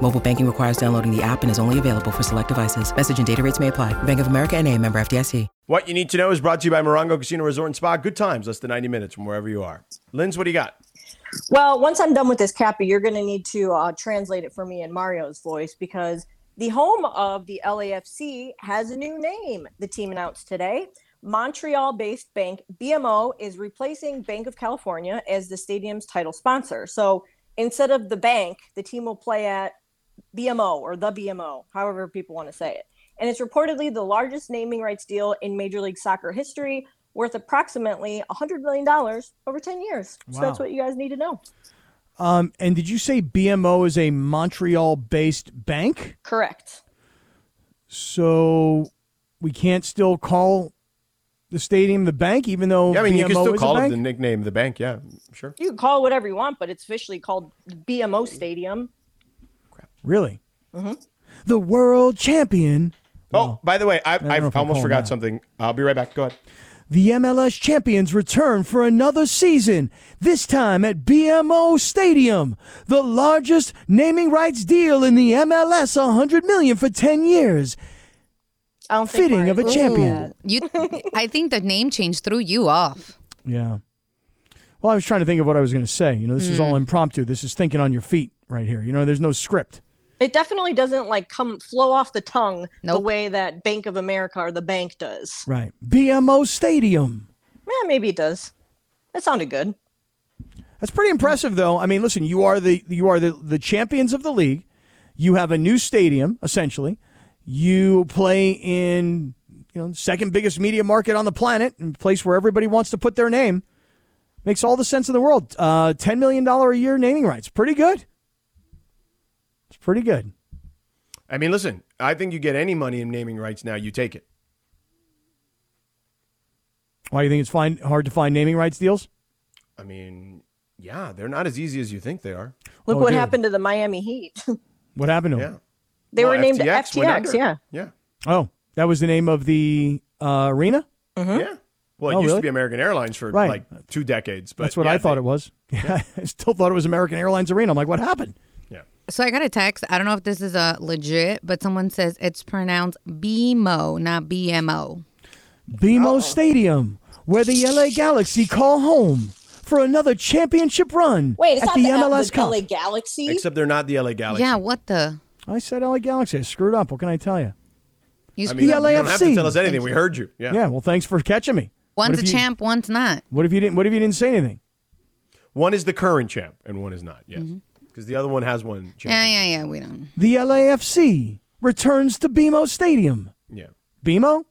Mobile banking requires downloading the app and is only available for select devices. Message and data rates may apply. Bank of America N.A., member FDIC. What You Need to Know is brought to you by Morongo Casino Resort and Spa. Good times, less than 90 minutes from wherever you are. Linz, what do you got? Well, once I'm done with this, Cappy, you're going to need to translate it for me in Mario's voice, because the home of the LAFC has a new name, the team announced today. Montreal-based bank BMO is replacing Bank of California as the stadium's title sponsor. So instead of the bank, the team will play at BMO, or the BMO, however people want to say it. And it's reportedly the largest naming rights deal in Major League Soccer history, worth approximately $100 million over 10 years. Wow. So that's what you guys need to know. And did you say BMO is a Montreal-based bank? Correct. So we can't still call the stadium the bank, even though BMO is a bank? Yeah, I mean, BMO, you can still call it the nickname the bank, yeah, sure. You can call it whatever you want, but it's officially called BMO Stadium. Crap. Really? Mm-hmm. The world champion. Oh, by the way, I've almost forgot something. I'll be right back. Go ahead. The MLS champions return for another season, this time at BMO Stadium, the largest naming rights deal in the MLS, $100 million for 10 years. I don't think Fitting of a champion. I think the name change threw you off. Yeah. Well, I was trying to think of what I was going to say. You know, this is all impromptu. This is thinking on your feet right here. You know, there's no script. It definitely doesn't flow off the tongue the way that Bank of America or the bank does. Right. BMO Stadium. Yeah, maybe it does. That sounded good. That's pretty impressive, though. I mean, listen, you are the champions of the league. You have a new stadium, essentially. You play in the second biggest media market on the planet, and a place where everybody wants to put their name. Makes all the sense in the world. $10 million a year naming rights. Pretty good. It's pretty good. I mean, listen, I think you get any money in naming rights now, you take it. Why, you think it's hard to find naming rights deals? I mean, yeah, they're not as easy as you think they are. Look what happened to the Miami Heat. What happened to them? Yeah. They were named FTX, yeah. Yeah. Oh, that was the name of the arena? Mm-hmm. Yeah. Well, it used to be American Airlines for two decades. But that's what I thought it was. Yeah. I still thought it was American Airlines Arena. I'm like, what happened? So I got a text. I don't know if this is legit, but someone says it's pronounced BMO, not BMO. BMO Stadium, where the LA Galaxy call home for another championship run. Wait, it's at not the MLS Cup. LA Galaxy? Except they're not the LA Galaxy. Yeah, what the? I said LA Galaxy. I screwed up. What can I tell you? You LAFC. You don't have to tell us anything. We heard you. Yeah. Well, thanks for catching me. One's a champ, one's not. What if you didn't say anything? One is the current champ, and one is not. Yes. Mm-hmm. Because the other one has one. Yeah, we don't. The LAFC returns to BMO Stadium. Yeah. BMO?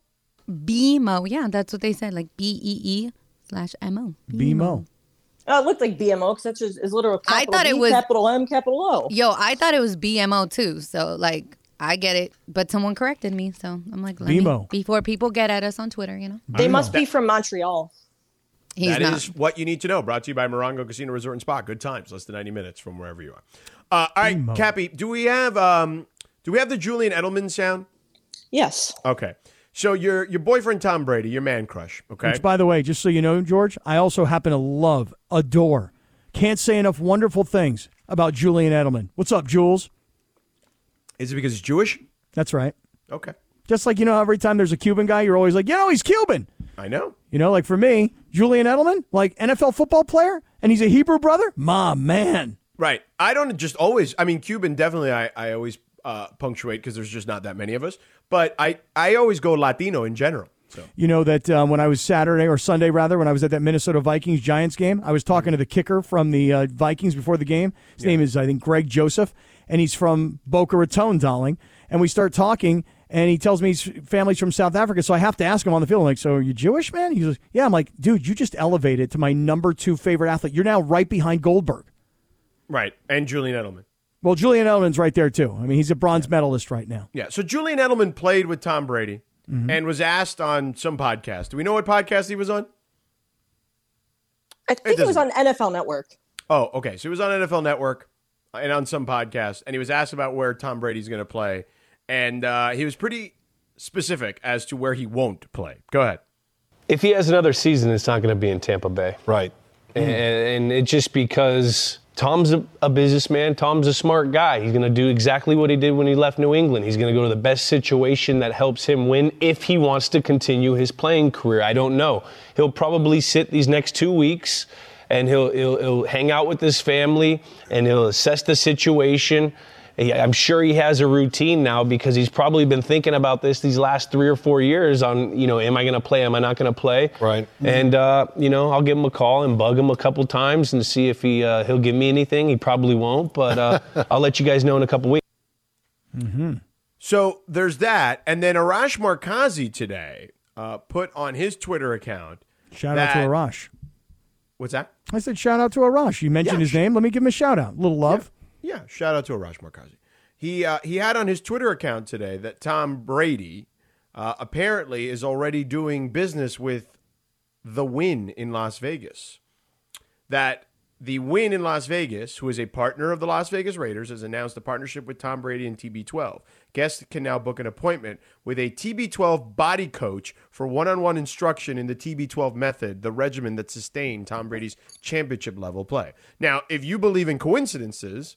BMO, yeah, that's what they said, like BEE/MO. BMO. Oh, it looked like BMO because that's just literal capital B, capital M, capital O. Yo, I thought it was BMO too, so I get it. But someone corrected me, so I'm like, BMO. Before people get at us on Twitter, They must be from Montreal. That is What You Need to Know, brought to you by Morongo Casino Resort and Spa. Good times, less than 90 minutes from wherever you are. All right, Cappy, do we have the Julian Edelman sound? Yes. Okay. So your boyfriend Tom Brady, your man crush, okay? Which, by the way, just so you know, George, I also happen to adore, can't say enough wonderful things about Julian Edelman. What's up, Jules? Is it because he's Jewish? That's right. Okay. Just every time there's a Cuban guy, you're always like, he's Cuban. I know. For me, Julian Edelman, NFL football player, and he's a Hebrew brother? My man. Right. I don't just always, Cuban definitely I always punctuate because there's just not that many of us. But I always go Latino in general. So. You know that when I was Sunday, when I was at that Minnesota Vikings-Giants game, I was talking to the kicker from the Vikings before the game. His name is, I think, Greg Joseph, and he's from Boca Raton, darling. And we start talking. And he tells me his family's from South Africa, so I have to ask him on the field, so are you Jewish, man? He's like, yeah. I'm like, dude, you just elevated to my number 2 favorite athlete. You're now right behind Goldberg. Right, and Julian Edelman. Well, Julian Edelman's right there, too. He's a bronze medalist right now. Yeah, so Julian Edelman played with Tom Brady. and was asked on some podcast. Do we know what podcast he was on? I think it was on NFL Network. Oh, okay. So he was on NFL Network and on some podcast, and he was asked about where Tom Brady's going to play, and he was pretty specific as to where he won't play. Go ahead. If he has another season, it's not going to be in Tampa Bay. Right. And it's just because Tom's a businessman. Tom's a smart guy. He's going to do exactly what he did when he left New England. He's going to go to the best situation that helps him win if he wants to continue his playing career. I don't know. He'll probably sit these next 2 weeks and he'll hang out with his family and he'll assess the situation. I'm sure he has a routine now because he's probably been thinking about this these last 3 or 4 years on, you know, am I going to play? Am I not going to play? Right. And, you know, I'll give him a call and bug him a couple times and see if he'll give me anything. He probably won't, but I'll let you guys know in a couple weeks. So there's that. And then Arash Markazi today put on his Twitter account. Shout out to Arash. What's that? I said shout out to Arash. You mentioned his name. Let me give him a shout out. A little love. Yeah. Yeah, shout out to Arash Markazi. He had on his Twitter account today that Tom Brady apparently is already doing business with the Wynn in Las Vegas. That the Wynn in Las Vegas, who is a partner of the Las Vegas Raiders, has announced a partnership with Tom Brady and TB12. Guests can now book an appointment with a TB12 body coach for one-on-one instruction in the TB12 method, the regimen that sustained Tom Brady's championship-level play. Now, if you believe in coincidences,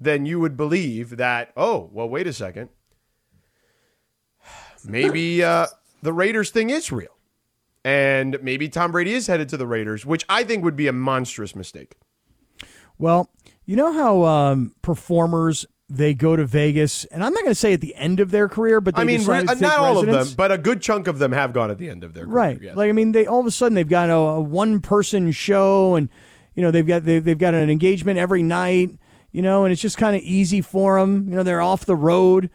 then you would believe that, oh, well, wait a second. Maybe the Raiders thing is real. And maybe Tom Brady is headed to the Raiders, which I think would be a monstrous mistake. Well, you know how performers, they go to Vegas, and I'm not going to say at the end of their career, but they decide to take not all residence. Of them, but a good chunk of them have gone at the end of their career. Right. Yes. Like, I mean, they all of a sudden they've got a one-person show, and, you know, they've got an engagement every night. You know, and it's just kind of easy for them. You know, they're off the road.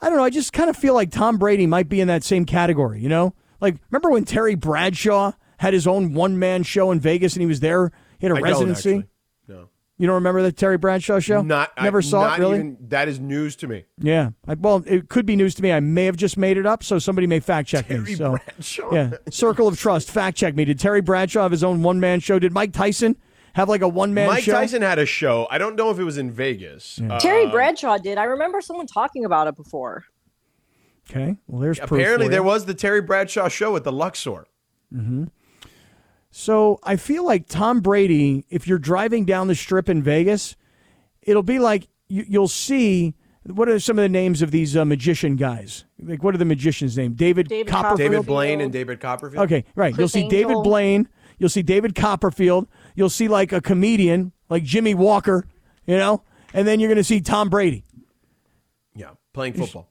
I don't know. I just kind of feel like Tom Brady might be in that same category, you know? Like, remember when Terry Bradshaw had his own one-man show in Vegas and he was there? He had a residency? No. You don't remember the Terry Bradshaw show? Never saw it, really? That is news to me. Yeah. Well, it could be news to me. I may have just made it up, so somebody may fact-check me. Terry Bradshaw? Yeah. Circle of Trust, fact-check me. Did Terry Bradshaw have his own one-man show? Did Mike Tyson have like a one-man show? Mike Tyson had a show. I don't know if it was in Vegas. Yeah. Terry Bradshaw did. I remember someone talking about it before. Okay. Well, there's proof. Apparently there was the Terry Bradshaw show at the Luxor. Mm-hmm. So I feel like Tom Brady, if you're driving down the strip in Vegas, it'll be like you'll see, what are some of the names of these magician guys? Like, what are the magicians' names? David Copperfield. David Blaine and David Copperfield. Okay, right. You'll see David Blaine. You'll see David Copperfield. You'll see like a comedian like Jimmy Walker, you know, and then you're going to see Tom Brady. Yeah, playing football.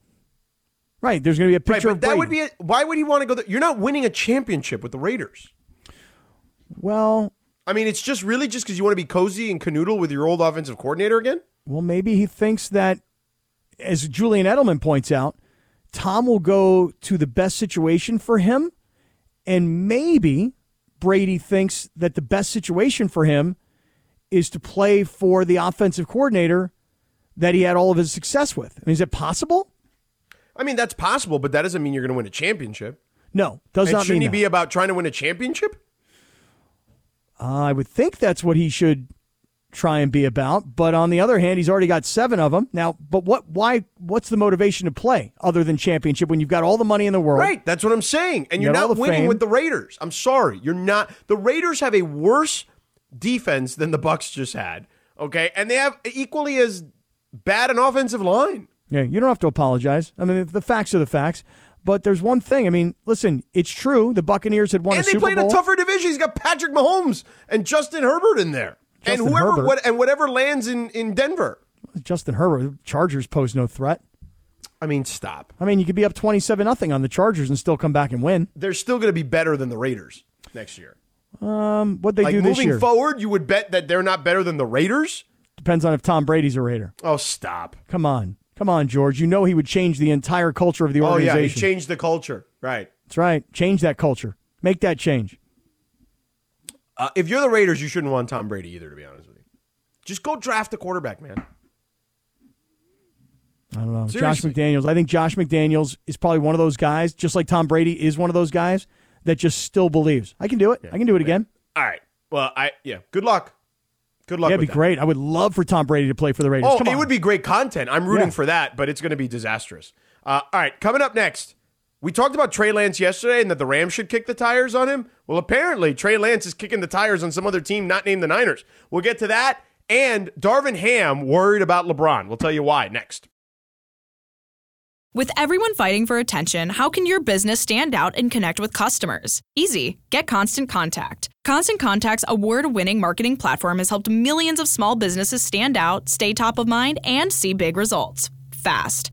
Right. There's going to be a picture of Brady. That would be why would he want to go there? You're not winning a championship with the Raiders. Well, I mean, it's just really just because you want to be cozy and canoodle with your old offensive coordinator again. Well, maybe he thinks that, as Julian Edelman points out, Tom will go to the best situation for him, and maybe Brady thinks that the best situation for him is to play for the offensive coordinator that he had all of his success with. I mean, is it possible? I mean, that's possible, but that doesn't mean you're going to win a championship. No, does not mean that. Shouldn't he be about trying to win a championship? I would think that's what he should try and be about, but on the other hand, he's already got 7 of them now. But what's the motivation to play other than championship when you've got all the money in the world? Right, that's what I'm saying. And you're not winning with the Raiders. I'm sorry, you're not. The Raiders have a worse defense than the Bucs just had. Okay, and they have equally as bad an offensive line. Yeah, you don't have to apologize. I mean, the facts are the facts. But there's one thing. I mean, listen, it's true. The Buccaneers had won a Super Bowl. And they played a tougher division. He's got Patrick Mahomes and Justin Herbert in there. Justin and whoever and whatever lands in Denver. Justin Herbert, Chargers pose no threat. I mean, stop. I mean, you could be up 27-0 on the Chargers and still come back and win. They're still going to be better than the Raiders next year. What they do this year? Moving forward, you would bet that they're not better than the Raiders? Depends on if Tom Brady's a Raider. Oh, stop. Come on, George. You know he would change the entire culture of the organization. Oh, yeah, he changed the culture. Right. That's right. Change that culture. Make that change. If you're the Raiders, you shouldn't want Tom Brady either, to be honest with you. Just go draft a quarterback, man. I don't know. Seriously. Josh McDaniels. I think Josh McDaniels is probably one of those guys, just like Tom Brady is one of those guys that just still believes. I can do it. Yeah. I can do it again. All right. Well, good luck. Good luck. Yeah, it'd be great. I would love for Tom Brady to play for the Raiders. Oh, it would be great content. I'm rooting for that, but it's going to be disastrous. All right, coming up next, we talked about Trey Lance yesterday and that the Rams should kick the tires on him. Well, apparently, Trey Lance is kicking the tires on some other team not named the Niners. We'll get to that, and Darvin Ham worried about LeBron. We'll tell you why next. With everyone fighting for attention, how can your business stand out and connect with customers? Easy. Get Constant Contact. Constant Contact's award-winning marketing platform has helped millions of small businesses stand out, stay top of mind, and see big results fast.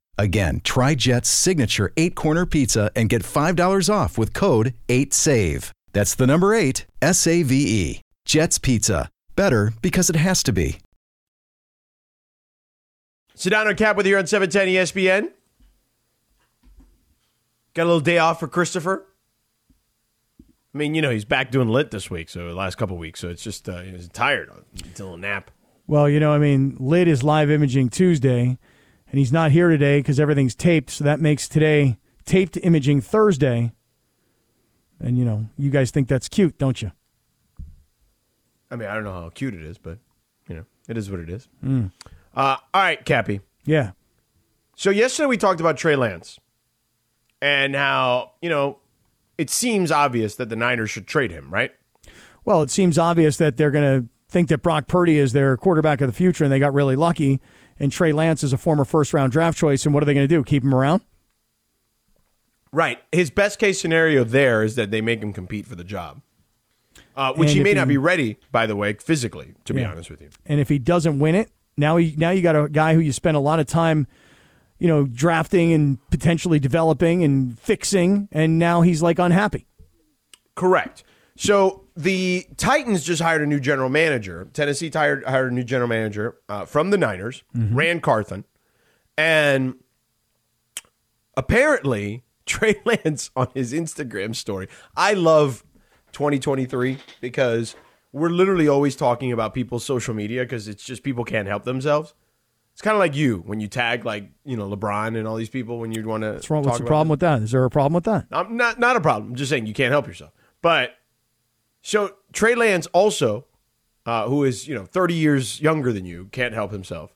Again, try Jet's signature 8-corner pizza and get $5 off with code 8SAVE. That's the number 8, S-A-V-E. Jet's Pizza. Better because it has to be. Sedano and Kap with you on 710 ESPN. Got a little day off for Christopher. I mean, you know, he's back doing lit this week, so the last couple of weeks. So it's just, he was tired until a nap. Well, you know, I mean, lit is live imaging Tuesday, and he's not here today because everything's taped. So that makes today taped imaging Thursday. And, you know, you guys think that's cute, don't you? I mean, I don't know how cute it is, but, you know, it is what it is. Mm. All right, Cappy. Yeah. So yesterday we talked about Trey Lance. And how, you know, it seems obvious that the Niners should trade him, right? Well, it seems obvious that they're going to think that Brock Purdy is their quarterback of the future, and they got really lucky. And Trey Lance is a former first-round draft choice, and what are they going to do, keep him around? Right. His best-case scenario there is that they make him compete for the job, which he may not be ready, by the way, physically, to be honest with you. And if he doesn't win it, now you got a guy who you spend a lot of time – you know, drafting and potentially developing and fixing, and now he's, like, unhappy. Correct. So the Titans just hired a new general manager. Tennessee hired a new general manager from the Niners, Rand Carthen. And apparently, Trey Lance on his Instagram story. I love 2023 because we're literally always talking about people's social media because it's just people can't help themselves. It's kind of like you when you tag, like, you know, LeBron and all these people when you'd want to. What's wrong? What's the problem with that? Is there a problem with that? I'm not a problem. I'm just saying you can't help yourself. But so Trey Lance also, who is, you know, 30 years younger than you, can't help himself.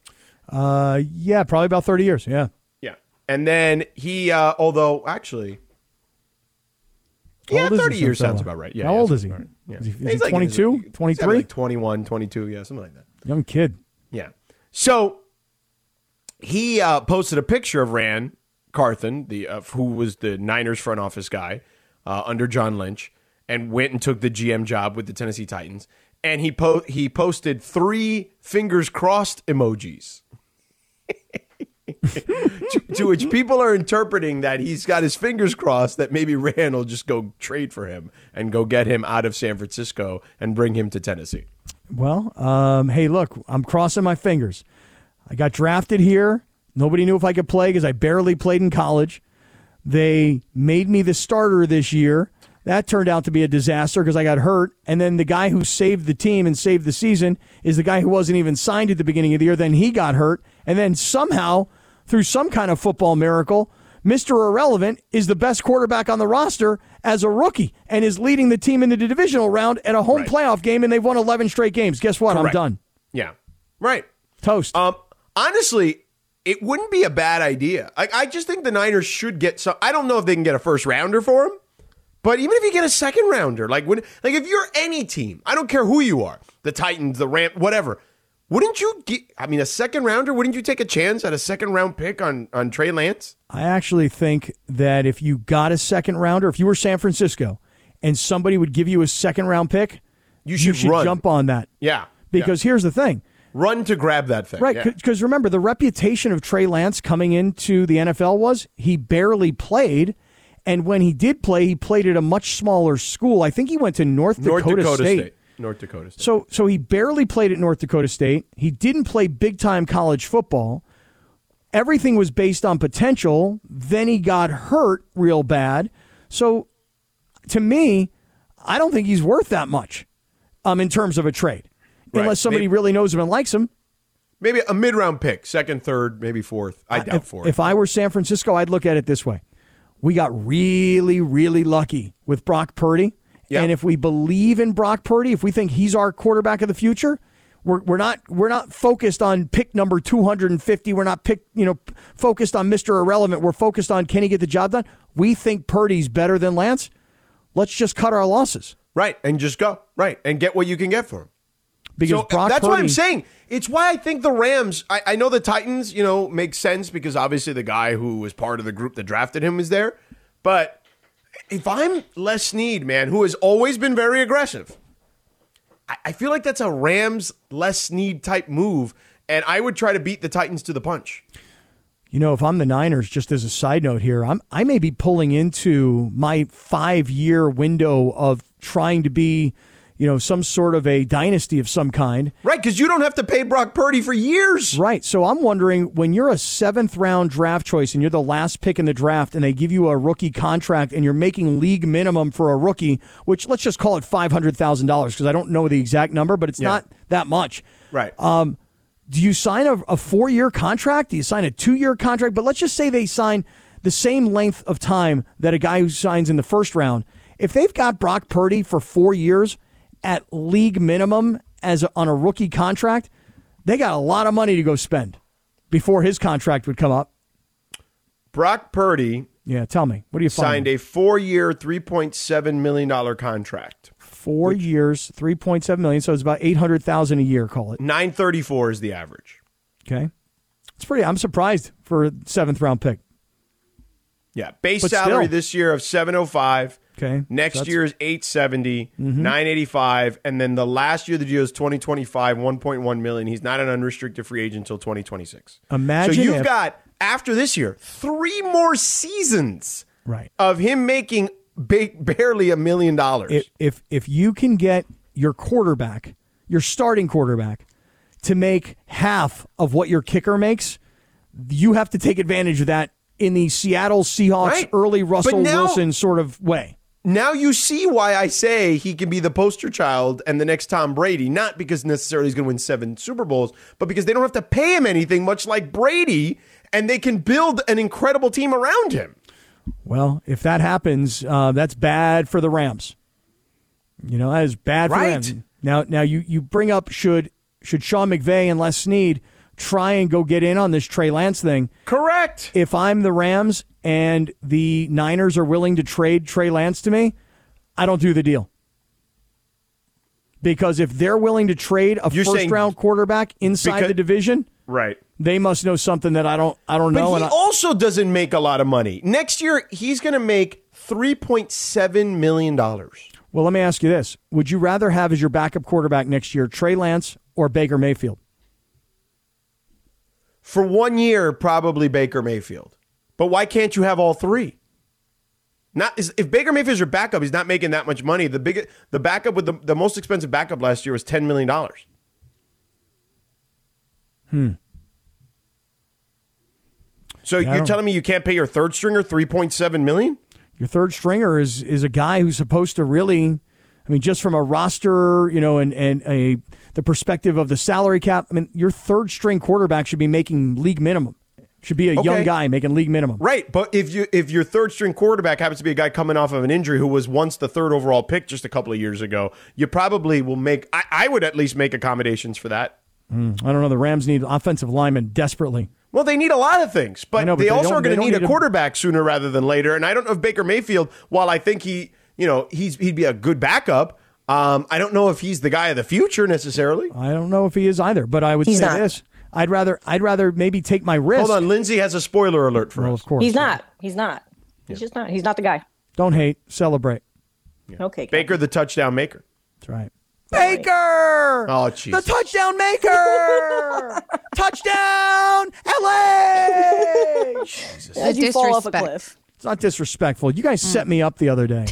Yeah, probably about 30 years. Yeah. Yeah. And then he, although actually. Yeah, 30 years sounds about right. Yeah. How old is he? Right. Yeah. Is he like, 22, 23? Like 21, 22. Yeah, something like that. Young kid. Yeah. So. He posted a picture of Rand Carthen, who was the Niners front office guy under John Lynch, and went and took the GM job with the Tennessee Titans. And he posted 3 fingers crossed emojis, to which people are interpreting that he's got his fingers crossed that maybe Rand will just go trade for him and go get him out of San Francisco and bring him to Tennessee. Well, hey, look, I'm crossing my fingers. I got drafted here. Nobody knew if I could play because I barely played in college. They made me the starter this year. That turned out to be a disaster because I got hurt. And then the guy who saved the team and saved the season is the guy who wasn't even signed at the beginning of the year. Then he got hurt. And then somehow, through some kind of football miracle, Mr. Irrelevant is the best quarterback on the roster as a rookie and is leading the team into the divisional round at a home playoff game, and they've won 11 straight games. Guess what? Correct. I'm done. Yeah. Right. Toast. Honestly, it wouldn't be a bad idea. I just think the Niners should get some. I don't know if they can get a first rounder for him. But even if you get a second rounder, like if you're any team, I don't care who you are, the Titans, the Rams, whatever, wouldn't you get, I mean, a second rounder, wouldn't you take a chance at a second round pick on Trey Lance? I actually think that if you got a second rounder, if you were San Francisco and somebody would give you a second round pick, you should jump on that. Yeah. Because here's the thing. Run to grab that thing. Right. Because remember, the reputation of Trey Lance coming into the NFL was he barely played. And when he did play, he played at a much smaller school. I think he went to North Dakota State. North Dakota State. So he barely played at North Dakota State. He didn't play big-time college football. Everything was based on potential. Then he got hurt real bad. So to me, I don't think he's worth that much in terms of a trade, unless somebody really knows him and likes him. Maybe a mid-round pick, second, third, maybe fourth. I doubt fourth. If I were San Francisco, I'd look at it this way. We got really, really lucky with Brock Purdy. Yep. And if we believe in Brock Purdy, if we think he's our quarterback of the future, we're not focused on pick number 250. We're not focused on Mr. Irrelevant. We're focused on can he get the job done? We think Purdy's better than Lance. Let's just cut our losses. Right, and just go. Right, and get what you can get for him. Because Brock Purdy, that's what I'm saying. It's why I think the Rams, I know the Titans, make sense because obviously the guy who was part of the group that drafted him is there. But if I'm Les Snead, man, who has always been very aggressive, I feel like that's a Rams Les Snead type move. And I would try to beat the Titans to the punch. If I'm the Niners, just as a side note here, I may be pulling into my 5-year window of trying to be some sort of a dynasty of some kind. Right, because you don't have to pay Brock Purdy for years. Right, so I'm wondering, when you're a seventh-round draft choice and you're the last pick in the draft and they give you a rookie contract and you're making league minimum for a rookie, which let's just call it $500,000 because I don't know the exact number, but it's not that much. Right. Do you sign a 4-year contract? Do you sign a 2-year contract? But let's just say they sign the same length of time that a guy who signs in the first round. If they've got Brock Purdy for 4 years at league minimum on a rookie contract, they got a lot of money to go spend before his contract would come up. Brock Purdy, tell me, what do you signed a 4-year, $3.7 million contract. 4 years, $3.7 million, so it's about $800,000 a year. Call it $934 is the average. Okay, it's pretty. I'm surprised for a 7th round pick. Yeah, base salary this year of $705. Okay. Next year is $870, $985, and then the last year of the deal is 2025, $1.1 million. He's not an unrestricted free agent until 2026. Imagine. So you've got, after this year, 3 more seasons of him making barely $1 million. If you can get your quarterback, your starting quarterback, to make half of what your kicker makes, you have to take advantage of that in the Seattle Seahawks early Russell Wilson sort of way. Now you see why I say he can be the poster child and the next Tom Brady, not because necessarily he's going to win 7 Super Bowls, but because they don't have to pay him anything, much like Brady, and they can build an incredible team around him. Well, if that happens, that's bad for the Rams. That is bad for them. Now you bring up should Sean McVay and Les Snead try and go get in on this Trey Lance thing. Correct. If I'm the Rams and the Niners are willing to trade Trey Lance to me, I don't do the deal. Because if they're willing to trade a first-round quarterback inside the division, they must know something that I don't know. But he also doesn't make a lot of money. Next year, he's going to make $3.7 million. Well, let me ask you this. Would you rather have as your backup quarterback next year Trey Lance or Baker Mayfield? For 1 year, probably Baker Mayfield. But why can't you have all 3? If Baker Mayfield's your backup, he's not making that much money. The backup with the most expensive backup last year was $10 million. So you're telling me you can't pay your third stringer $3.7 million? Your third stringer is a guy who's supposed to really, I mean, just from a roster, you know, and the perspective of the salary cap, I mean, your third string quarterback should be making league minimum. Should be a young guy making league minimum. Right, but if your third string quarterback happens to be a guy coming off of an injury who was once the third overall pick just a couple of years ago, you probably will make, I would at least make accommodations for that. I don't know. The Rams need offensive linemen desperately. Well, they need a lot of things, but they also are going to need a quarterback sooner rather than later. And I don't know if Baker Mayfield, while I think he'd be a good backup, I don't know if he's the guy of the future necessarily. I don't know if he is either, but I would say this. I'd rather maybe take my risk. Hold on, Lindsay has a spoiler alert for us. Well, of course. He's not. He's just not. He's not the guy. Don't hate. Celebrate. Yeah. Okay. Baker, the touchdown maker. That's right. Baker! Oh, jeez. The touchdown maker! Touchdown, LA! Jesus. Did you fall off a cliff? It's not disrespectful. You guys set me up the other day.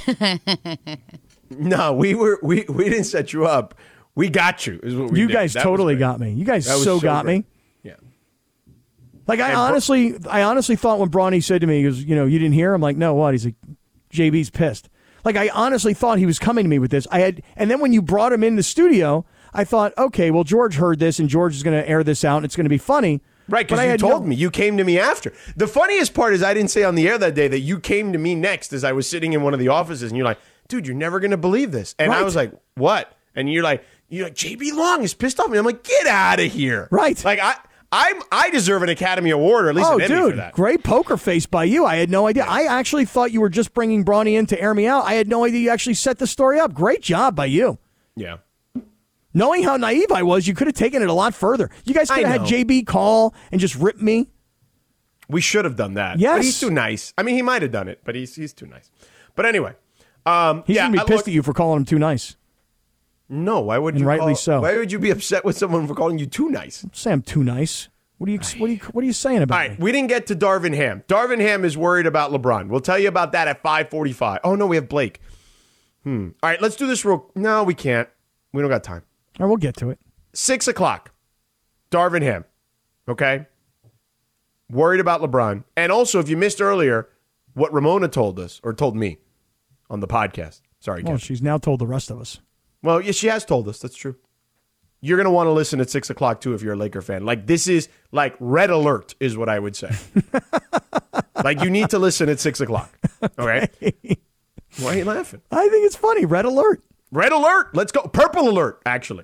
No, we didn't set you up. We got you. Is what we did. Guys that totally got me. You guys got me. Yeah. Like I honestly thought when Bronny said to me, he goes, you know, you didn't hear? I'm like, no, what? He's like, JB's pissed. Like I honestly thought he was coming to me with this. And then when you brought him in the studio, I thought, okay, well George heard this and George is going to air this out and it's going to be funny. Right, because you told me. You came to me after. The funniest part is I didn't say on the air that day that you came to me next as I was sitting in one of the offices and you're like, dude, you're never going to believe this. And right. I was like, what? And you're like, JB Long is pissed off me. I'm like, get out of here. Right. Like I deserve an Academy Award, or at least an Emmy for that. Oh, dude, great poker face by you. I had no idea. I actually thought you were just bringing Bronny in to air me out. I had no idea you actually set the story up. Great job by you. Yeah. Knowing how naive I was, you could have taken it a lot further. You guys could have had JB call and just rip me. We should have done that. Yes. But he's too nice. I mean, he might have done it, but he's too nice. But anyway. He's going to be pissed at you for calling him too nice. No, why would you? Rightly so. Why would you be upset with someone for calling you too nice? Say I'm too nice. What are you saying about? All right, we didn't get to Darvin Ham. Darvin Ham is worried about LeBron. We'll tell you about that at 5:45. Oh no, we have Blake. All right, let's do this real. No, we can't. We don't got time. All right, we'll get to it. 6:00. Darvin Ham. Okay. Worried about LeBron, and also if you missed earlier, what Ramona told us or told me on the podcast. Sorry, Kevin. She's now told the rest of us. Well, yeah, she has told us. That's true. You're going to want to listen at 6:00, too, if you're a Laker fan. Like, this is, like, red alert is what I would say. Like, you need to listen at 6:00. Okay? Why are you laughing? I think it's funny. Red alert. Red alert. Let's go. Purple alert, actually.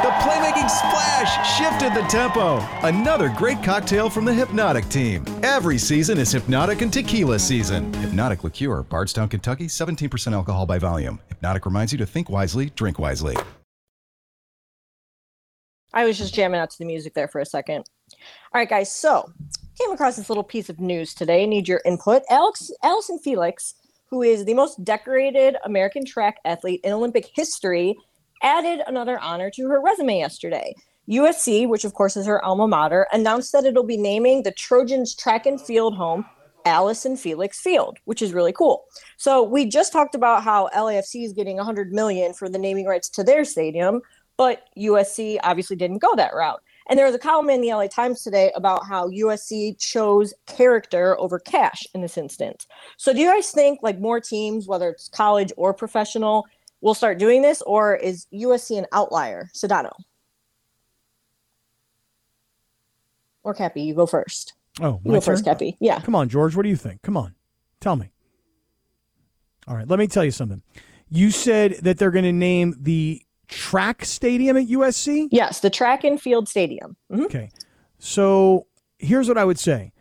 Playmaking splash shifted the tempo. Another great cocktail from the Hypnotic team. Every season is Hypnotic and Tequila season. Hypnotic Liqueur, Bardstown, Kentucky, 17% alcohol by volume. Hypnotic reminds you to think wisely, drink wisely. I was just jamming out to the music there for a second. All right, guys, so came across this little piece of news today. I need your input. Allyson Felix, who is the most decorated American track athlete in Olympic history, added another honor to her resume yesterday. USC, which of course is her alma mater, announced that it'll be naming the Trojans' track and field home Allyson Felix Field, which is really cool. So we just talked about how LAFC is getting $100 million for the naming rights to their stadium, but USC obviously didn't go that route. And there was a column in the LA Times today about how USC chose character over cash in this instance. So do you guys think like more teams, whether it's college or professional, we'll start doing this, or is USC an outlier? Sedano. Or Cappy, you go first. Oh, you go first, Cappy. Yeah. Come on, George. What do you think? Come on. Tell me. All right. Let me tell you something. You said that they're going to name the track stadium at USC? Yes, the track and field stadium. Mm-hmm. Okay. So here's what I would say.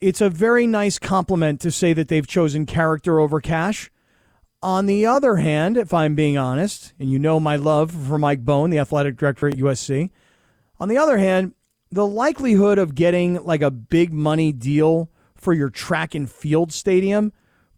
It's a very nice compliment to say that they've chosen character over cash. On the other hand, if I'm being honest, and you know my love for Mike Bone, the athletic director at USC, on the other hand, the likelihood of getting like a big money deal for your track and field stadium,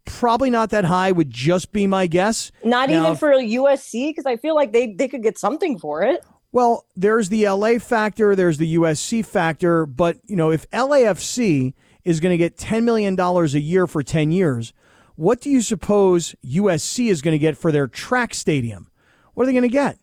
probably not that high, would just be my guess. Not now, even for USC, because I feel like they could get something for it. Well, there's the LA factor, there's the USC factor, but you know, if LAFC is going to get $10 million a year for 10 years, what do you suppose USC is going to get for their track stadium? What are they going to get?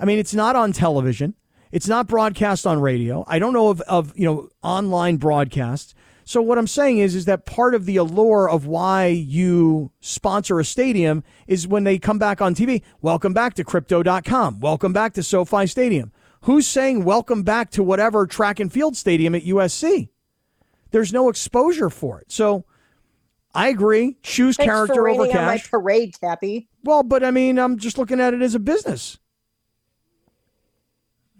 I mean, it's not on television. It's not broadcast on radio. I don't know of online broadcasts. So what I'm saying is that part of the allure of why you sponsor a stadium is when they come back on TV, welcome back to Crypto.com. Welcome back to SoFi Stadium. Who's saying welcome back to whatever track and field stadium at USC? There's no exposure for it. So I agree. Choose Thanks character for raining over cash. On my parade, Cappy. Well, but I mean, I'm just looking at it as a business.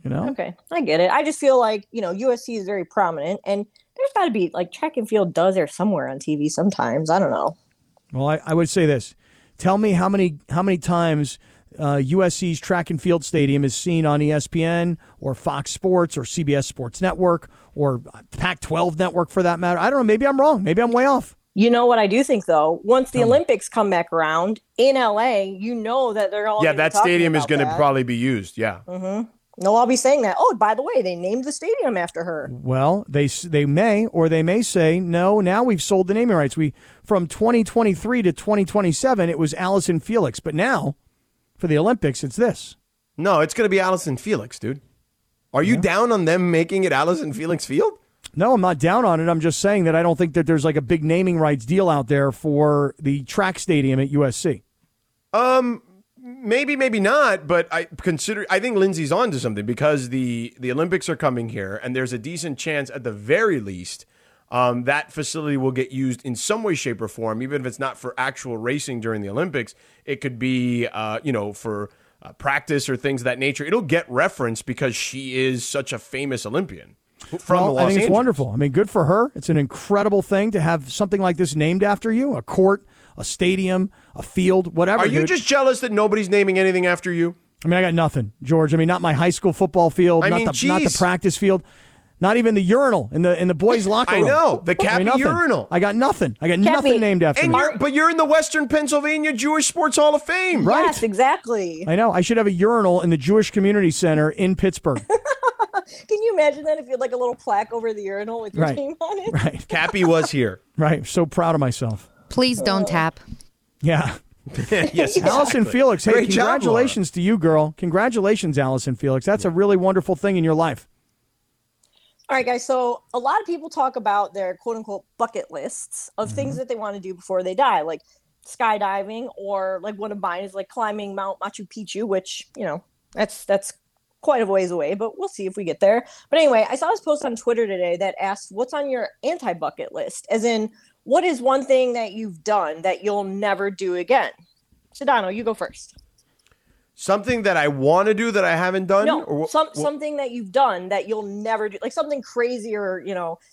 You know? Okay, I get it. I just feel like, USC is very prominent, and there's got to be like track and field does there somewhere on TV sometimes. I don't know. Well, I would say this. Tell me how many times USC's track and field stadium is seen on ESPN or Fox Sports or CBS Sports Network or Pac-12 Network for that matter. I don't know. Maybe I'm wrong. Maybe I'm way off. You know what I do think, though? Once the Olympics come back around in L.A., you know that they're all going to be talking about that. Yeah, that stadium is going to probably be used, yeah. Mm-hmm. They'll all be saying that. Oh, by the way, they named the stadium after her. Well, they may, or they may say, no, now we've sold the naming rights. From 2023 to 2027, it was Allyson Felix. But now, for the Olympics, it's this. No, it's going to be Allyson Felix, dude. Are you down on them making it Allyson Felix Field? No, I'm not down on it. I'm just saying that I don't think that there's like a big naming rights deal out there for the track stadium at USC. Maybe, maybe not. But I think Lindsay's on to something, because the Olympics are coming here, and there's a decent chance, at the very least, that facility will get used in some way, shape, or form. Even if it's not for actual racing during the Olympics, it could be, for practice or things of that nature. It'll get referenced because she is such a famous Olympian. I think it's wonderful. I mean, good for her. It's an incredible thing to have something like this named after you, a court, a stadium, a field, whatever. Are you just jealous that nobody's naming anything after you? I mean, I got nothing, George. I mean, not my high school football field, not the practice field, not even the urinal in the boys' locker room. I know, the Cappy urinal. I got nothing. I got nothing named after me. But you're in the Western Pennsylvania Jewish Sports Hall of Fame. Right? Yes, exactly. I know. I should have a urinal in the Jewish Community Center in Pittsburgh. Can you imagine that if you had like a little plaque over the urinal with your name on it? Right. Cappy was here. Right. So proud of myself. Please don't tap. Yeah. Yes. Exactly. Allyson Felix. Hey, great congratulations job, to you, girl. Congratulations, Allyson Felix. That's a really wonderful thing in your life. All right, guys. So a lot of people talk about their quote unquote bucket lists of things that they want to do before they die, like skydiving, or like one of mine is like climbing Mount Machu Picchu, which, that's quite a ways away, but we'll see if we get there. But anyway, I saw this post on Twitter today that asked, what's on your anti-bucket list? As in, what is one thing that you've done that you'll never do again? Sedano, you go first. Something that I want to do that I haven't done? No, something that you've done that you'll never do, like something crazy or,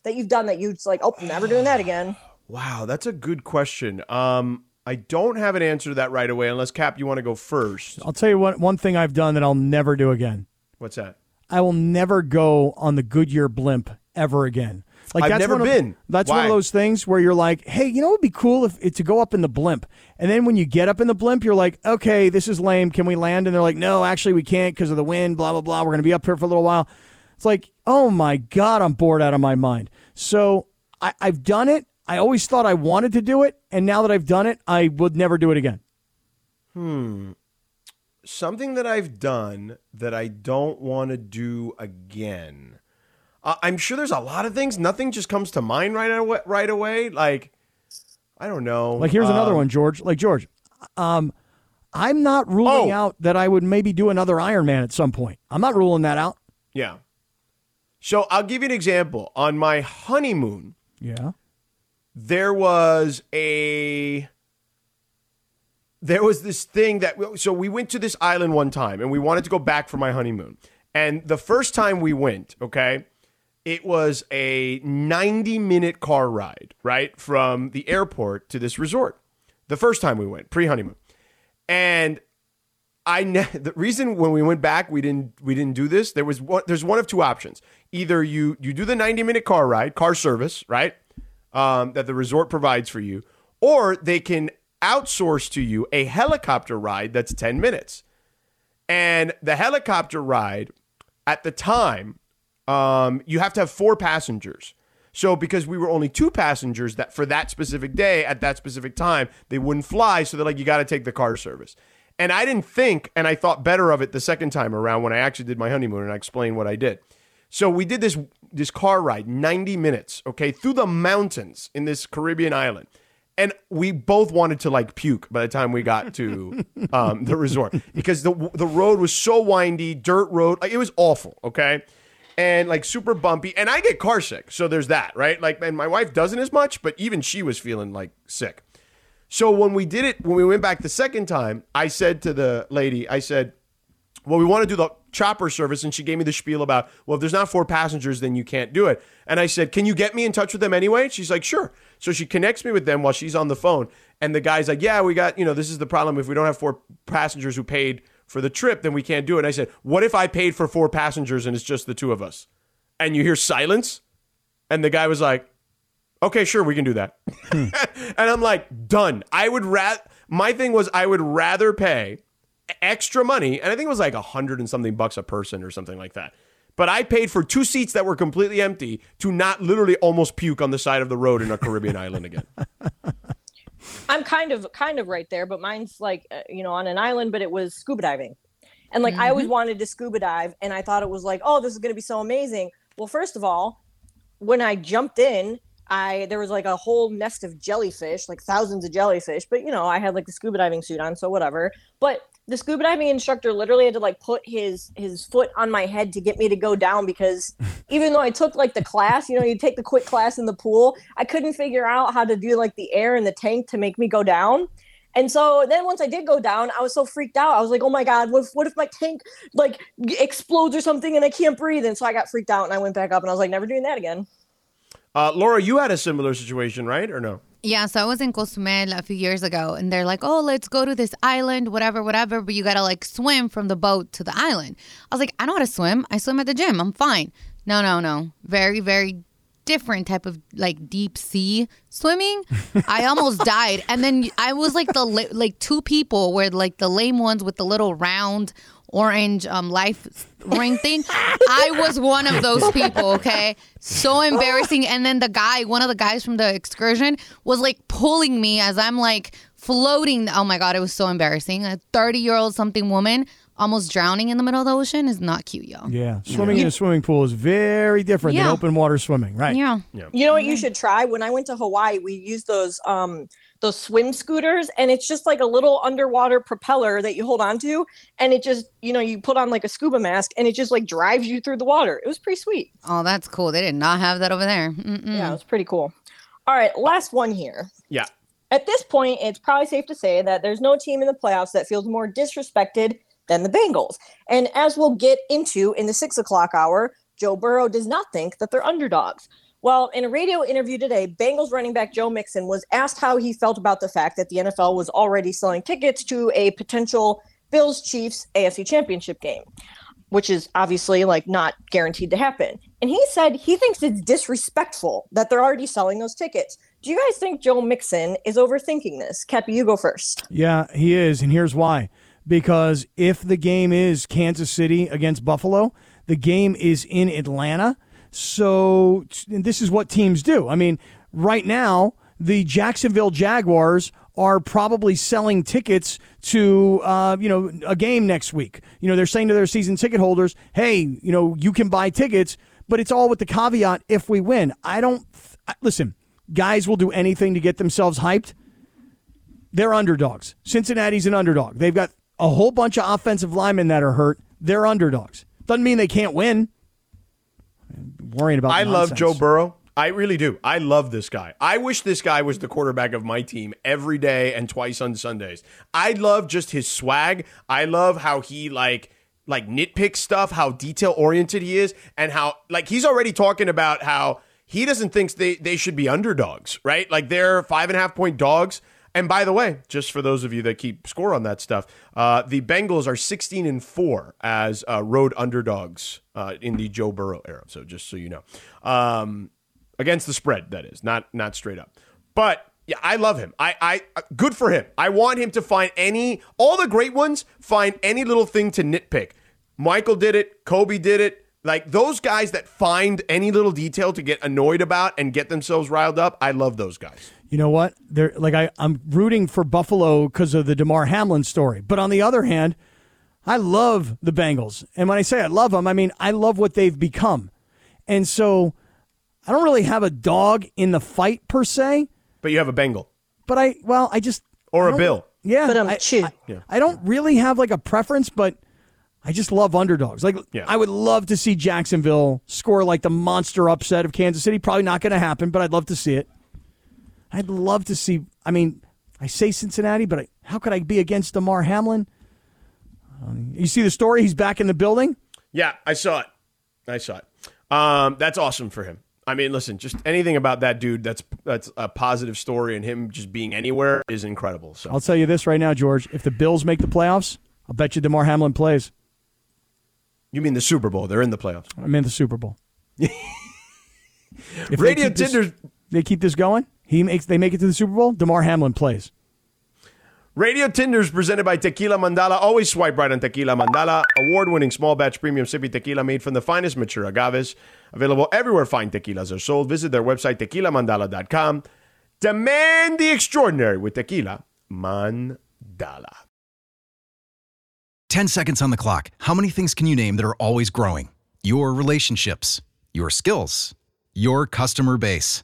that you've done that you'd like, oh, never doing that again. Wow, that's a good question. I don't have an answer to that right away, unless, Cap, you want to go first. I'll tell you what, one thing I've done that I'll never do again. What's that? I will never go on the Goodyear blimp ever again. Like, I've never been. That's one of those things where you're like, hey, it would be cool if to go up in the blimp. And then when you get up in the blimp, you're like, okay, this is lame. Can we land? And they're like, no, actually we can't because of the wind, blah, blah, blah. We're going to be up here for a little while. It's like, oh my God, I'm bored out of my mind. So I've done it. I always thought I wanted to do it. And now that I've done it, I would never do it again. Something that I've done that I don't want to do again. I'm sure there's a lot of things. Nothing just comes to mind right away. Like, I don't know. Like, here's another one, George. Like, George, I'm not ruling out that I would maybe do another Ironman at some point. I'm not ruling that out. Yeah. So I'll give you an example. On my honeymoon, there was a there was this thing that, so we went to this island one time and we wanted to go back for my honeymoon. And the first time we went, okay, it was a 90-minute car ride, right? From the airport to this resort. The first time we went, pre-honeymoon. And the reason when we went back, we didn't do this. There's one of two options. Either you do the 90-minute car ride, car service, right? That the resort provides for you, or they can outsource to you a helicopter ride that's 10 minutes. And the helicopter ride at the time, you have to have 4 passengers. So because we were only 2 passengers that for that specific day at that specific time, they wouldn't fly. So they're like, you got to take the car service. And I didn't think, and I thought better of it the second time around when I actually did my honeymoon and I explained what I did. So we did this car ride, 90 minutes, okay, through the mountains in this Caribbean island. And we both wanted to like puke by the time we got to the resort because the road was so windy, dirt road. Like, it was awful, okay? And like super bumpy. And I get car sick, so there's that, right? Like, and my wife doesn't as much, but even she was feeling like sick. So when we went back the second time, I said to the lady, I said, well, we want to do the chopper service. And she gave me the spiel about, well, if there's not 4 passengers, then you can't do it. And I said, can you get me in touch with them anyway? And she's like, sure. So she connects me with them while she's on the phone. And the guy's like, yeah, we got, this is the problem. If we don't have 4 passengers who paid for the trip, then we can't do it. And I said, what if I paid for 4 passengers and it's just the 2 of us? And you hear silence. And the guy was like, okay, sure, we can do that. And I'm like, done. My thing was I would rather pay extra money, and I think it was like $100 and something a person or something like that. But I paid for 2 seats that were completely empty to not literally almost puke on the side of the road in a Caribbean island again. I'm kind of right there, but mine's like on an island, but it was scuba diving, and like I always wanted to scuba dive, and I thought it was like, oh, this is going to be so amazing. Well, first of all, when I jumped in, there was like a whole nest of jellyfish, like thousands of jellyfish. But I had like the scuba diving suit on, so whatever. But the scuba diving instructor literally had to like put his foot on my head to get me to go down, because even though I took like the class, you take the quick class in the pool, I couldn't figure out how to do like the air in the tank to make me go down. And so then once I did go down, I was so freaked out. I was like, oh my God, what if my tank like explodes or something and I can't breathe? And so I got freaked out and I went back up and I was like, never doing that again. Laura, you had a similar situation, right? Or no? Yeah, so I was in Cozumel a few years ago, and they're like, oh, let's go to this island, whatever, but you got to, like, swim from the boat to the island. I was like, I know how to swim. I swim at the gym. I'm fine. No. Very, very different type of, like, deep sea swimming. I almost died. And then I was, like, like 2 people were, like, the lame ones with the little round orange life ring thing. I was one of those people, okay? So embarrassing. And then one of the guys from the excursion was like pulling me as I'm like floating. Oh my God, it was so embarrassing. A 30-year-old something woman almost drowning in the middle of the ocean is not cute, y'all. Yeah. Swimming in a swimming pool is very different than open water swimming, right? Yeah. You know what you should try? When I went to Hawaii, we used those swim scooters, and it's just like a little underwater propeller that you hold on to, and it just, you put on like a scuba mask and it just like drives you through the water. It was pretty sweet. Oh, that's cool. They did not have that over there. Mm-mm. Yeah, it was pretty cool. All right, last one here. Yeah. At this point, it's probably safe to say that there's no team in the playoffs that feels more disrespected than the Bengals. And as we'll get into in the 6:00 hour, Joe Burrow does not think that they're underdogs. Well, in a radio interview today, Bengals running back Joe Mixon was asked how he felt about the fact that the NFL was already selling tickets to a potential Bills-Chiefs AFC Championship game, which is obviously like not guaranteed to happen. And he said he thinks it's disrespectful that they're already selling those tickets. Do you guys think Joe Mixon is overthinking this? Cappy, you go first. Yeah, he is, and here's why. Because if the game is Kansas City against Buffalo, the game is in Atlanta. So this is what teams do. I mean, right now, the Jacksonville Jaguars are probably selling tickets to, a game next week. They're saying to their season ticket holders, hey, you can buy tickets, but it's all with the caveat if we win. Listen, guys will do anything to get themselves hyped. They're underdogs. Cincinnati's an underdog. They've got a whole bunch of offensive linemen that are hurt. They're underdogs. Doesn't mean they can't win. Worrying about I nonsense. Love Joe Burrow. I really do. I love this guy. I wish this guy was the quarterback of my team every day and twice on Sundays. I love just his swag. I love how he like nitpick stuff, how detail oriented he is, and how like he's already talking about how he doesn't think they should be underdogs, right? Like they're 5.5 point dogs. And by the way, just for those of you that keep score on that stuff, the Bengals are 16-4 as road underdogs in the Joe Burrow era. So just so you know, against the spread, that is not straight up, but yeah, I love him. I good for him. I want him to find all the great ones, find any little thing to nitpick. Michael did it. Kobe did it. Like those guys that find any little detail to get annoyed about and get themselves riled up. I love those guys. You know what? They're like I'm rooting for Buffalo because of the Damar Hamlin story. But on the other hand, I love the Bengals. And when I say I love them, I mean I love what they've become. And so I don't really have a dog in the fight per se. But you have a Bengal. But I a Bill. Yeah. But I don't really have like a preference, but I just love underdogs. Like yeah. I would love to see Jacksonville score like the monster upset of Kansas City. Probably not going to happen, but I'd love to see it. I'd love to see, I mean, I say Cincinnati, but how could I be against Damar Hamlin? You see the story? He's back in the building? Yeah, I saw it. That's awesome for him. I mean, listen, just anything about that dude that's a positive story and him just being anywhere is incredible. So I'll tell you this right now, George. If the Bills make the playoffs, I'll bet you Damar Hamlin plays. You mean the Super Bowl? They're in the playoffs. I mean the Super Bowl. If Radio Tinder's... They keep this going? They make it to the Super Bowl? Damar Hamlin plays. Radio Tinder's presented by Tequila Mandala. Always swipe right on Tequila Mandala. Award-winning small batch premium sippy tequila made from the finest mature agaves. Available everywhere fine tequilas are sold. Visit their website, tequilamandala.com. Demand the extraordinary with Tequila Mandala. 10 seconds on the clock. How many things can you name that are always growing? Your relationships, your skills, your customer base.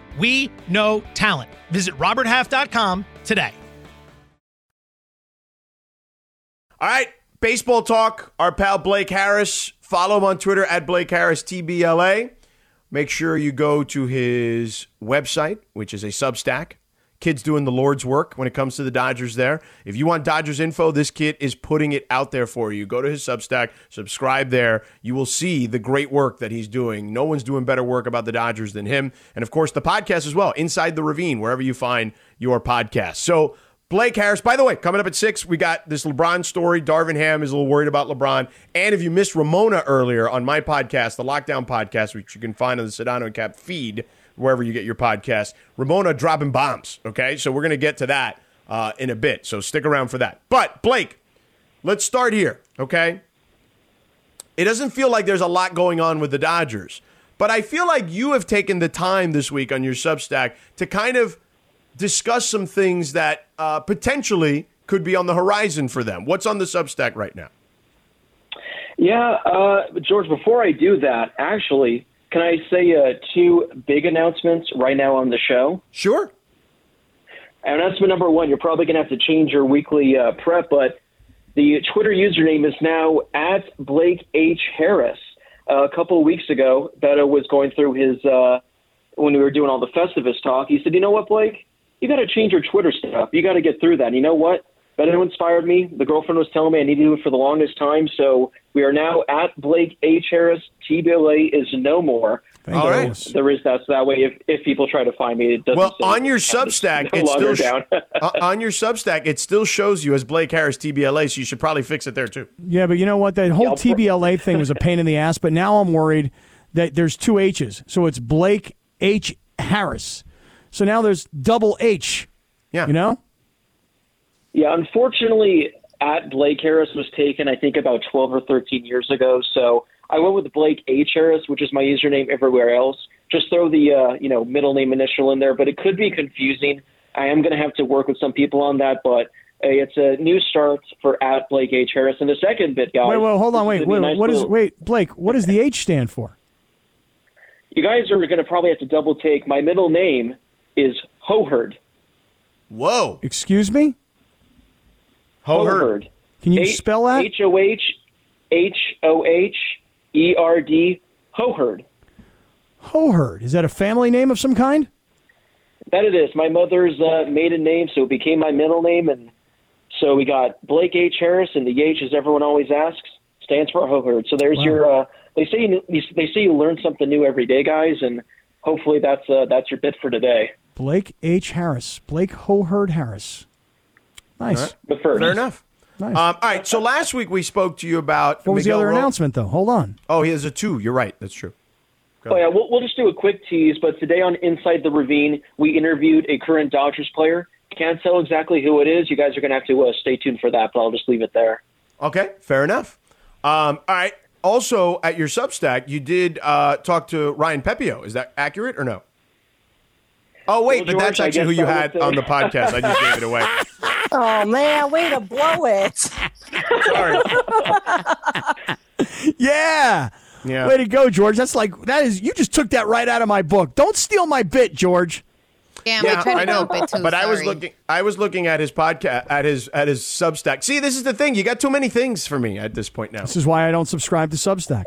we know talent. Visit roberthalf.com today. All right, baseball talk, our pal Blake Harris. Follow him on Twitter at Blake Harris TBLA. Make sure you go to his website, which is a Substack. Kid's doing the Lord's work when it comes to the Dodgers there. If you want Dodgers info, this kid is putting it out there for you. Go to his Substack, subscribe there. You will see the great work that he's doing. No one's doing better work about the Dodgers than him. And, of course, the podcast as well, Inside the Ravine, wherever you find your podcast. So, Blake Harris, by the way, coming up at 6, we got this LeBron story. Darvin Ham is a little worried about LeBron. And if you missed Ramona earlier on my podcast, the Lockdown Podcast, which you can find on the Sedano and Kap feed, wherever you get your podcast, Ramona dropping bombs, okay? So we're going to get to that in a bit. So stick around for that. But, Blake, let's start here, okay? It doesn't feel like there's a lot going on with the Dodgers. But I feel like you have taken the time this week on your Substack to kind of discuss some things that potentially could be on the horizon for them. What's on the Substack right now? Yeah, George, before I do that, actually, can I say two big announcements right now on the show? Sure. Announcement number one, you're probably going to have to change your weekly prep, but the Twitter username is now at Blake H. Harris. A couple of weeks ago, Beto was going through his, when we were doing all the Festivus talk, he said, you know what, Blake? You got to change your Twitter stuff. You got to get through that. And you know what? Beto inspired me. The girlfriend was telling me I needed to do it for the longest time. So we are now at Blake H. Harris. TBLA is no more. All right. The Riz House. That way, if people try to find me, it doesn't. Well, on your Substack, on your Substack, it still shows you as Blake Harris TBLA. So you should probably fix it there too. Yeah, but you know what? That whole TBLA thing was a pain in the ass. But now I'm worried that there's two H's, so it's Blake H Harris. So now there's double H. Yeah. You know. Yeah. Unfortunately, at Blake Harris was taken, I think, about 12 or 13 years ago. So I went with Blake H. Harris, which is my username everywhere else. Just throw the middle name initial in there, but it could be confusing. I am going to have to work with some people on that, but it's a new start for at Blake H. Harris. And the second bit, guys. Blake, what does the H stand for? You guys are going to probably have to double take. My middle name is Hoherd. Whoa. Excuse me? Hoherd. Can you spell that? H-O-H-H-O-H. E-R-D, Hoherd. Hoherd. Is that a family name of some kind? That it is. My mother's maiden name, so it became my middle name. And so we got Blake H. Harris, and the H, as everyone always asks, stands for Hoherd. So there's your they say you learn something new every day, guys, and hopefully that's your bit for today. Blake H. Harris. Blake Hoherd Harris. Nice. All right. But first. Fair enough. Nice. All right, so last week we spoke to you about what was Miguel the other announcement, though? Hold on. Oh, he has a 2. You're right. That's true. Oh, yeah, we'll just do a quick tease, but today on Inside the Ravine, we interviewed a current Dodgers player. Can't tell exactly who it is. You guys are going to have to stay tuned for that, but I'll just leave it there. Okay, fair enough. All right, also at your Substack, you did talk to Ryan Pepio. Is that accurate or no? Oh, wait, George, but that's actually who you had on the podcast. I just gave it away. Oh, man, way to blow it. Sorry. Yeah. Way to go, George. That's you just took that right out of my book. Don't steal my bit, George. Damn, yeah, I know. But sorry. I was looking at his podcast, at his Substack. See, this is the thing. You got too many things for me at this point now. This is why I don't subscribe to Substack.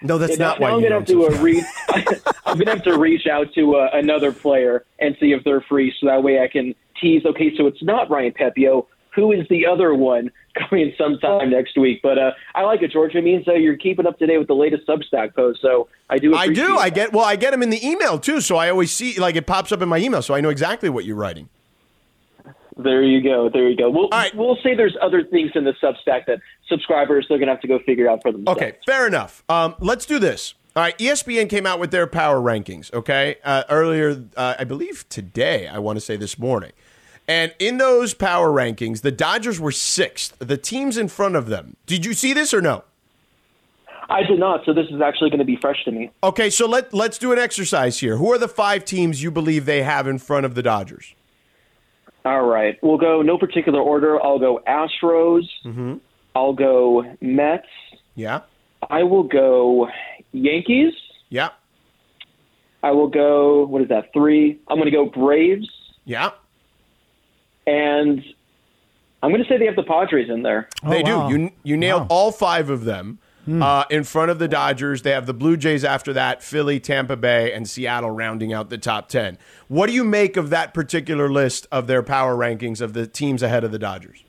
No, that's not why. I'm going to have to reach out to another player and see if they're free, so that way I can tease. Okay, so it's not Ryan Pepio. Who is the other one coming sometime next week? But I like it, George. It means you're keeping up to date with the latest Substack post. So I do. Appreciate I do. That. I get them in the email too. So I always see it pops up in my email, so I know exactly what you're writing. There you go. We'll, all right. We'll say there's other things in the Substack that subscribers are going to have to go figure out for themselves. Okay, fair enough. Let's do this. All right, ESPN came out with their power rankings, okay, earlier, I believe today, I want to say this morning. And in those power rankings, the Dodgers were 6th. The teams in front of them. Did you see this or no? I did not, so this is actually going to be fresh to me. Okay, so let's do an exercise here. Who are the 5 teams you believe they have in front of the Dodgers? All right. We'll go no particular order. I'll go Astros. Mm-hmm. I'll go Mets. Yeah. I will go Yankees. Yeah. I will go, 3? I'm going to go Braves. Yeah. And I'm going to say they have the Padres in there. Oh, they wow. do. You nailed wow. all 5 of them in front of the Dodgers. They have the Blue Jays after that, Philly, Tampa Bay, and Seattle rounding out the top 10. What do you make of that particular list of their power rankings of the teams ahead of the Dodgers?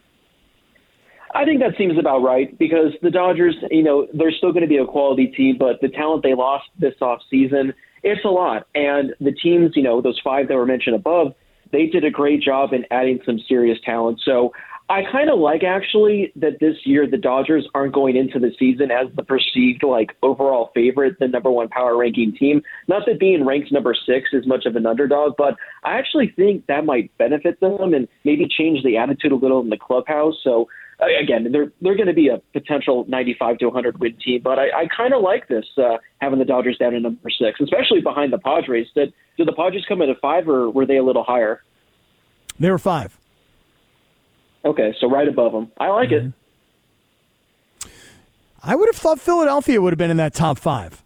I think that seems about right, because the Dodgers, they're still going to be a quality team, but the talent they lost this offseason, it's a lot. And the teams, those 5 that were mentioned above, they did a great job in adding some serious talent. So I kind of like, actually, that this year the Dodgers aren't going into the season as the perceived, overall favorite, the number 1 power ranking team. Not that being ranked number 6 is much of an underdog, but I actually think that might benefit them and maybe change the attitude a little in the clubhouse. So again, they're going to be a potential 95 to 100 win team, but I kind of like this, having the Dodgers down at number 6, especially behind the Padres. Did the Padres come in at 5, or were they a little higher? They were 5. Okay, so right above them. I like it. I would have thought Philadelphia would have been in that top 5,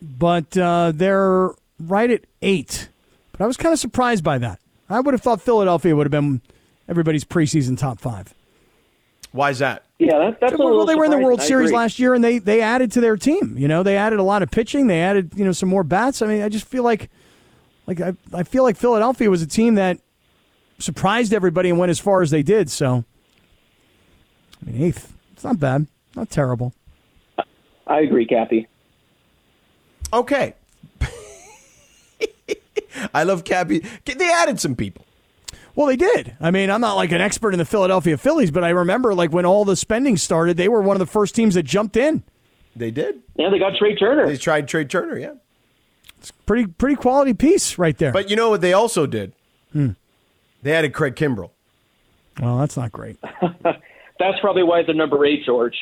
but they're right at 8. But I was kind of surprised by that. I would have thought Philadelphia would have been everybody's preseason top 5. Why is that? Yeah, that's a little surprising. They were in the World Series last year, and they added to their team. They added a lot of pitching. They added some more bats. I mean, I just feel like Philadelphia was a team that surprised everybody and went as far as they did. So, 8th, it's not bad, not terrible. I agree, Cappy. Okay, I love Cappy. They added some people. Well, they did. I mean, I'm not like an expert in the Philadelphia Phillies, but I remember like when all the spending started, they were one of the first teams that jumped in. They did. Yeah, they got Trey Turner. They tried Trey Turner, yeah. It's a pretty quality piece right there. But you know what they also did? They added Craig Kimbrell. Well, that's not great. That's probably why they're number 8, George.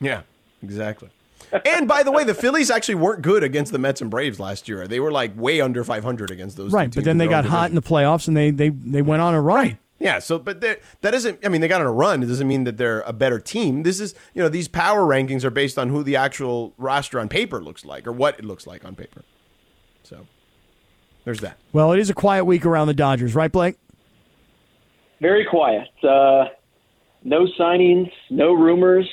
Yeah, exactly. And by the way, the Phillies actually weren't good against the Mets and Braves last year. They were like way under 500 against those two teams. Right, but then they got hot in the playoffs and they went on a run. Right. Yeah, so but that isn't. I mean, they got on a run. It doesn't mean that they're a better team. This is, you know, these power rankings are based on who the actual roster on paper looks like or what it looks like on paper. So there's that. Well, it is a quiet week around the Dodgers, right, Blake? Very quiet. No signings, no rumors.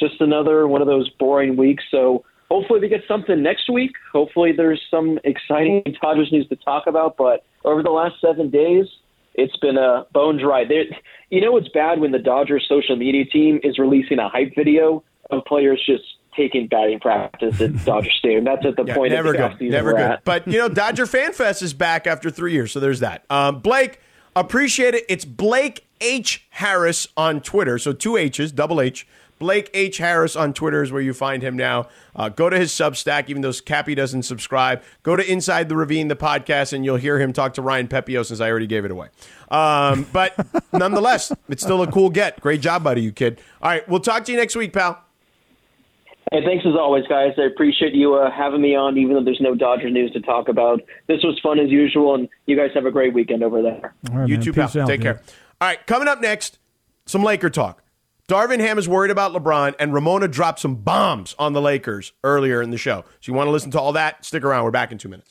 Just another one of those boring weeks. So hopefully we get something next week. Hopefully there's some exciting Dodgers news to talk about. But over the last 7 days, it's been a bone dry. You know it's bad when the Dodgers social media team is releasing a hype video of players just taking batting practice at Dodger Stadium. That's at the point of the season. Never good. But, you know, Dodger Fan Fest is back after 3 years, so there's that. Blake, appreciate it. It's Blake H. Harris on Twitter. So two H's, double H. Blake H. Harris on Twitter is where you find him now. Go to his Substack, even though Cappy doesn't subscribe. Go to Inside the Ravine, the podcast, and you'll hear him talk to Ryan Pepio since I already gave it away. But nonetheless, it's still a cool get. Great job, buddy, you kid. All right, we'll talk to you next week, pal. Hey, thanks as always, guys. I appreciate you having me on, even though there's no Dodger news to talk about. This was fun as usual, and you guys have a great weekend over there. Right, you too, pal. Take care. All right, coming up next, some Laker talk. Darvin Ham is worried about LeBron, and Ramona dropped some bombs on the Lakers earlier in the show. So you want to listen to all that? Stick around. We're back in 2 minutes.